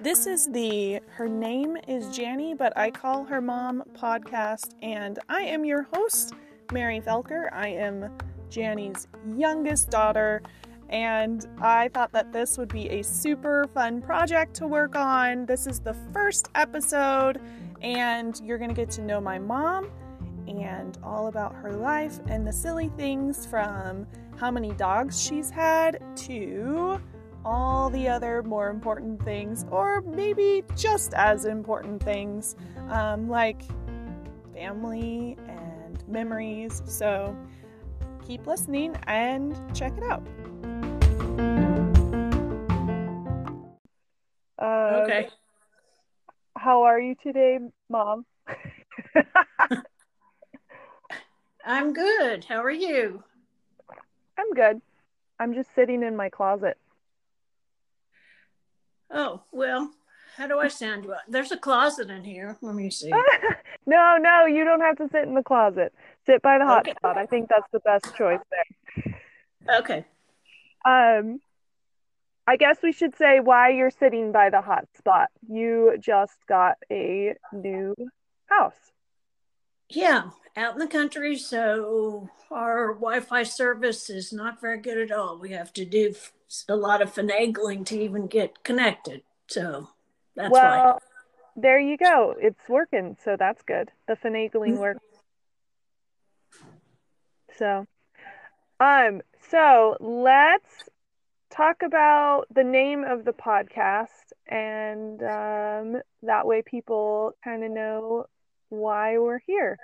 This is her name is Janny, but I call her mom podcast, and I am your host, Mary Felker. I am Janny's youngest daughter, and I thought that this would be a super fun project to work on. This is the first episode, and you're going to get to know my mom and all about her life and the silly things from how many dogs she's had to all the other more important things, or maybe just as important things, like family and memories. So keep listening and check it out. Okay. How are you today, Mom? I'm good. How are you? I'm good. I'm just sitting in my closet. Oh, well, how do I sound? There's a closet in here. Let me see. No, you don't have to sit in the closet. Sit by the hot spot. I think that's the best choice there. Okay. I guess we should say why you're sitting by the hot spot. You just got a new house. Yeah, out in the country, so our Wi-Fi service is not very good at all. We have to do a lot of finagling to even get connected, so that's why. Well, there you go. It's working, so that's good. The finagling works. So let's talk about the name of the podcast, and that way people kind of know why we're here.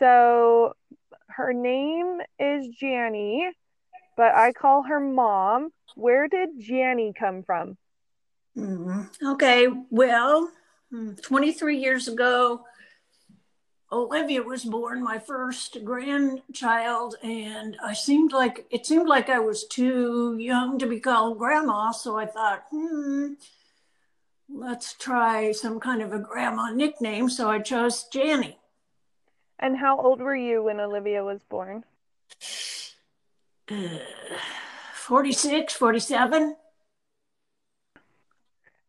So her name is Janny, but I call her Mom. Where did Janny come from? Okay, well, 23 years ago, Olivia was born, my first grandchild, and it seemed like I was too young to be called grandma, so I thought, let's try some kind of a grandma nickname, so I chose Janny. And how old were you when Olivia was born? 46, 47.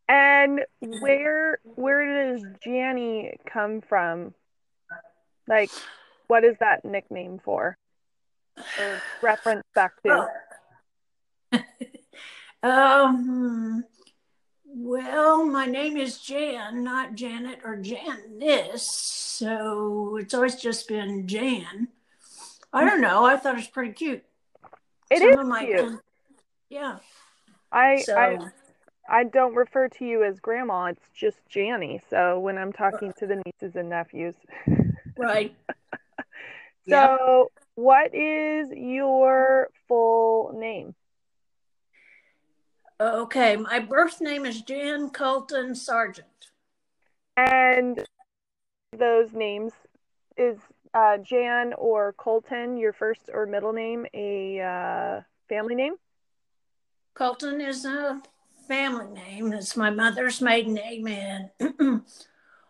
And where does Janny come from? Like, what is that nickname for? Or reference back to? Well, my name is Jan, not Janet or Janice, so it's always just been Jan. I don't know. I thought it was pretty cute. It is cute. Yeah. I don't refer to you as Grandma. It's just Janny, so when I'm talking to the nieces and nephews. Right. So yeah. What is your full name? Okay, my birth name is Jan Colton Sargent. And those names, is Jan or Colton, your first or middle name, a family name? Colton is a family name. It's my mother's maiden name, and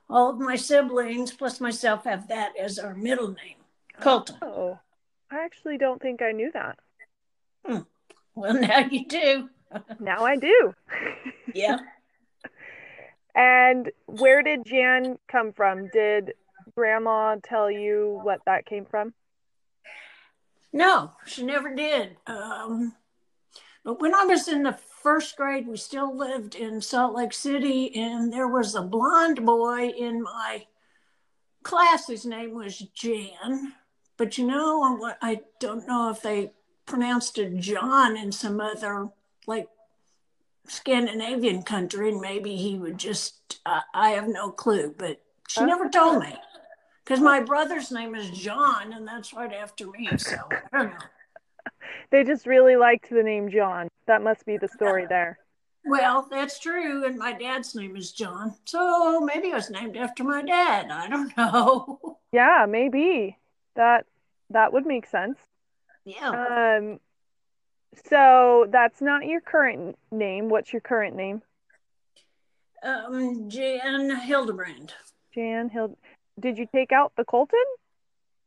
all of my siblings plus myself have that as our middle name, Colton. Oh, I actually don't think I knew that. Well, now you do. Now I do. Yeah. And where did Jan come from? Did Grandma tell you what that came from? No, she never did. But when I was in the first grade, we still lived in Salt Lake City, and there was a blonde boy in my class. His name was Jan. But I don't know if they pronounced it John in some other like Scandinavian country, and maybe he would just, I have no clue, but she never told me, because my brother's name is John, and that's right after me, so I don't know. They just really liked the name John. That must be the story there. Well, that's true, and my dad's name is John, so maybe I was named after my dad. I don't know. Yeah, maybe. That would make sense. Yeah. So that's not your current name. What's your current name? Jan Hildebrand. Did you take out the Colton?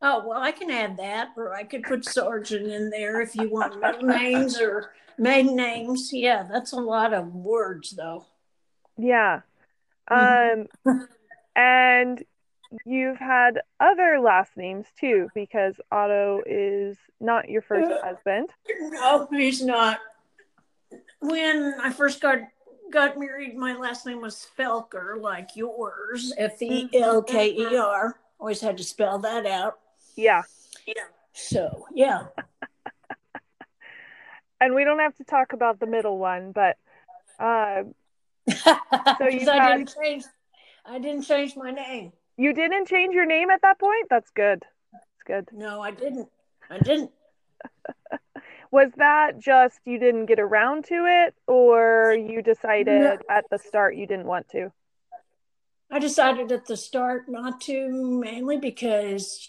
Oh, well, I can add that, or I could put Sargent in there if you want middle names or maiden names. Yeah, that's a lot of words, though. Yeah. And you've had other last names, too, because Otto is not your first husband. No, he's not. When I first got married, my last name was Felker, like yours, Felker. Always had to spell that out. Yeah. So, yeah. And we don't have to talk about the middle one, but so I didn't change my name. You didn't change your name at that point? That's good. That's good. No, I didn't. Was that just you didn't get around to it, or you decided at the start you didn't want to? I decided at the start not to, mainly because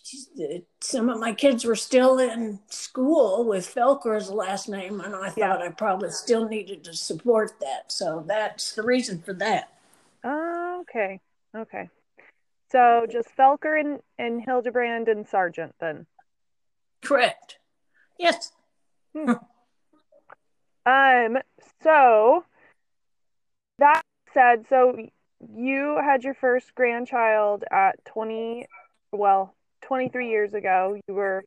some of my kids were still in school with Felker's last name, and I thought I probably still needed to support that. So that's the reason for that. Okay. So just Felker and Hildebrand and Sargent then? Correct. Yes. So that said, so you had your first grandchild at 23 years ago. You were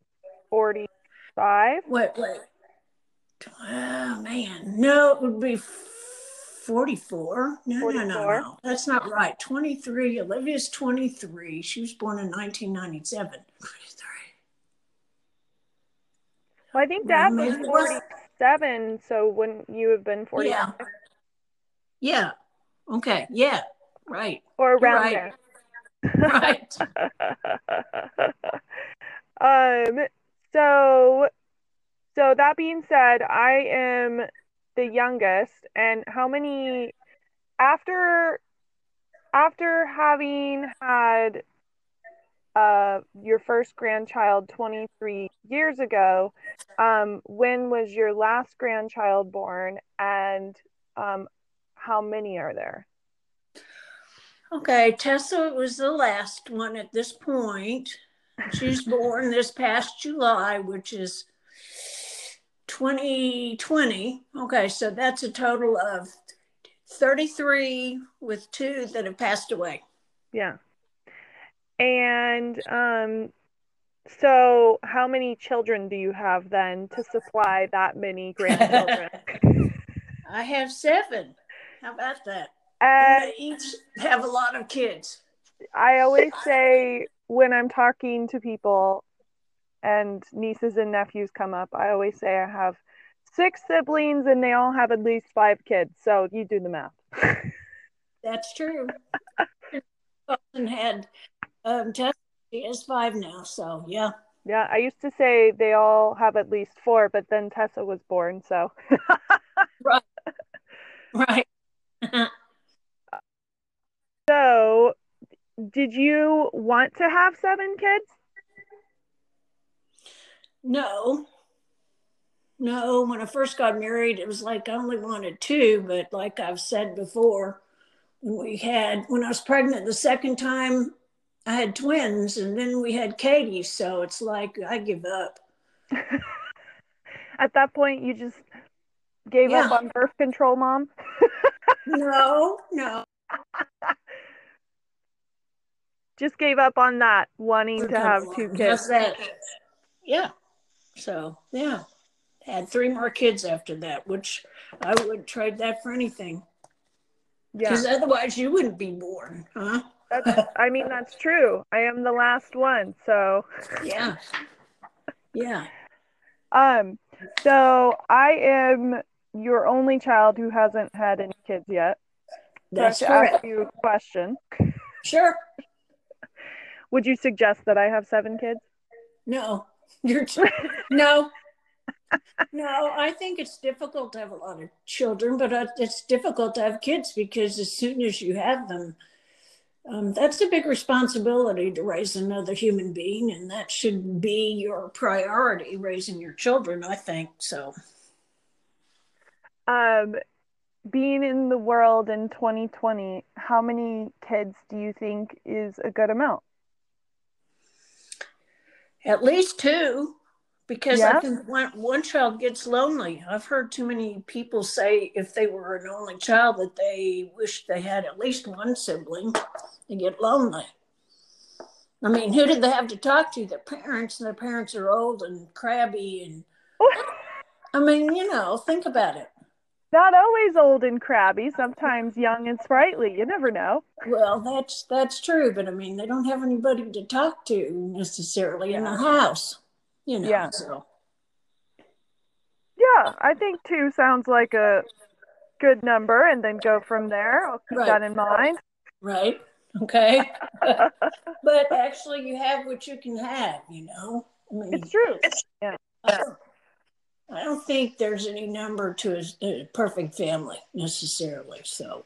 45. Wait. Oh, man. No, it would be 44. No. That's not right. 23. Olivia's 23. She was born in 1997. 23. Well, I think Dad was 47, so wouldn't you have been 45? Yeah. Okay. Yeah. Right. Or around there. Right. So that being said, I am the youngest, and how many after having had your first grandchild 23 years ago, when was your last grandchild born, and how many are there? Okay, Tessa was the last one at this point. She's born this past July, which is 2020. Okay, so that's a total of 33 with 2 that have passed away. Yeah. And so how many children do you have then to supply that many grandchildren? I have 7. How about that? And they each have a lot of kids. I always say when I'm talking to people and nieces and nephews come up, I always say I have 6 siblings and they all have at least 5 kids. So you do the math. That's true. And had Tessa is 5 now, so yeah. Yeah, I used to say they all have at least 4, but then Tessa was born, so. Right. So, did you want to have 7 kids? No. When I first got married, it was like I only wanted 2, but like I've said before, when I was pregnant the second time, I had twins, and then we had Katie, so it's like I give up. At that point, you just gave up on birth control, Mom? No. Just gave up on that, wanting to have 2 kids. Yeah. So, yeah. Had 3 more kids after that, which I wouldn't trade that for anything. Yeah. Because otherwise you wouldn't be born, huh? That's true. I am the last one, so. Yeah. So I am your only child who hasn't had any kids yet. That's correct. So I have to ask you a question. Sure. Would you suggest that I have 7 kids? No. No, I think it's difficult to have a lot of children, but it's difficult to have kids because as soon as you have them, that's a big responsibility to raise another human being, and that should be your priority, raising your children, I think. So, being in the world in 2020, how many kids do you think is a good amount? At least two, because I think one child gets lonely. I've heard too many people say if they were an only child that they wish they had at least one sibling. They get lonely. I mean, who did they have to talk to? Their parents, and their parents are old and crabby. And I mean, you know, think about it. Not always old and crabby, sometimes young and sprightly. You never know. Well, that's true. But I mean, they don't have anybody to talk to necessarily in the house, you know. Yeah. So. Yeah, I think two sounds like a good number, and then go from there. I'll keep that in mind. Right. Okay. But actually, you have what you can have, you know. I mean, it's true. I don't think there's any number to a perfect family necessarily. So,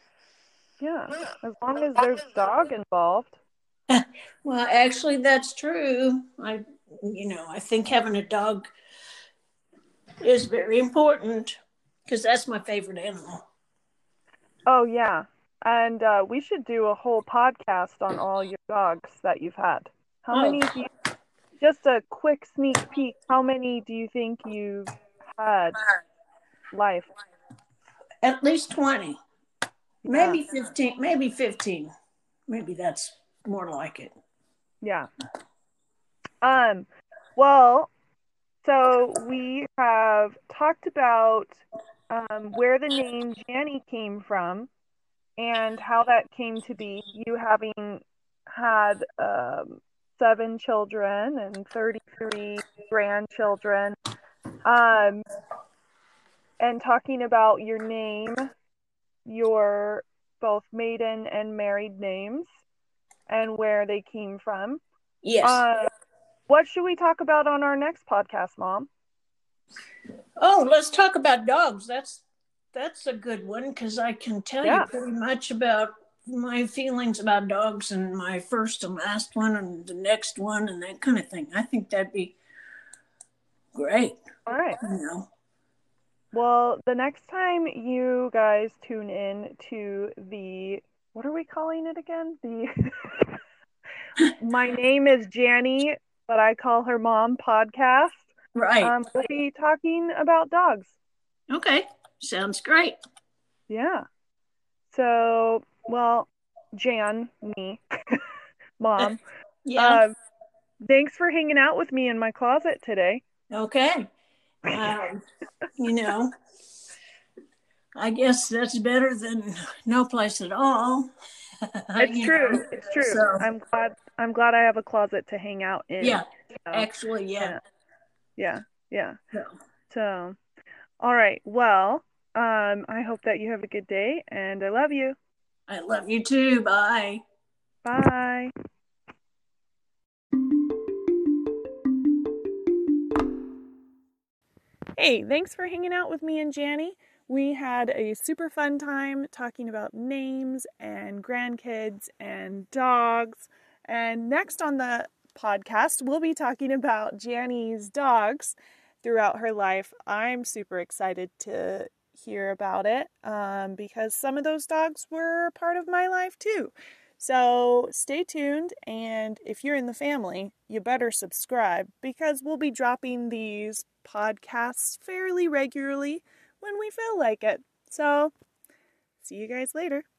yeah, as long as there's a dog involved. Well, actually, that's true. I think having a dog is very important because that's my favorite animal. Oh yeah, and we should do a whole podcast on all your dogs that you've had. How many? Just a quick sneak peek. How many do you think you've life? At least 20, maybe 15, maybe 15. Maybe that's more like it. Yeah. Well, so we have talked about where the name Janny came from and how that came to be. You having had 7 children and 33 grandchildren. And talking about your name, your both maiden and married names, and where they came from. Yes. What should we talk about on our next podcast, Mom? Oh, let's talk about dogs. That's a good one because I can tell you pretty much about my feelings about dogs and my first and last one and the next one and that kind of thing. I think that'd be great. All right. Well, the next time you guys tune in to the, what are we calling it again? The My Name is Janny, but I Call Her Mom podcast. Right. We'll be talking about dogs. Okay. Sounds great. Yeah. So, well, Jan, me, Mom. Thanks for hanging out with me in my closet today. Okay. I guess that's better than no place at all. It's true. Know? It's true. So, I'm glad I have a closet to hang out in. Yeah. So, actually, yeah. Yeah. So, all right. Well, I hope that you have a good day, and I love you. I love you too. Bye. Bye. Hey, thanks for hanging out with me and Janny. We had a super fun time talking about names and grandkids and dogs. And next on the podcast, we'll be talking about Janny's dogs throughout her life. I'm super excited to hear about it because some of those dogs were part of my life too. So stay tuned, and if you're in the family, you better subscribe because we'll be dropping these podcasts fairly regularly when we feel like it. So, see you guys later.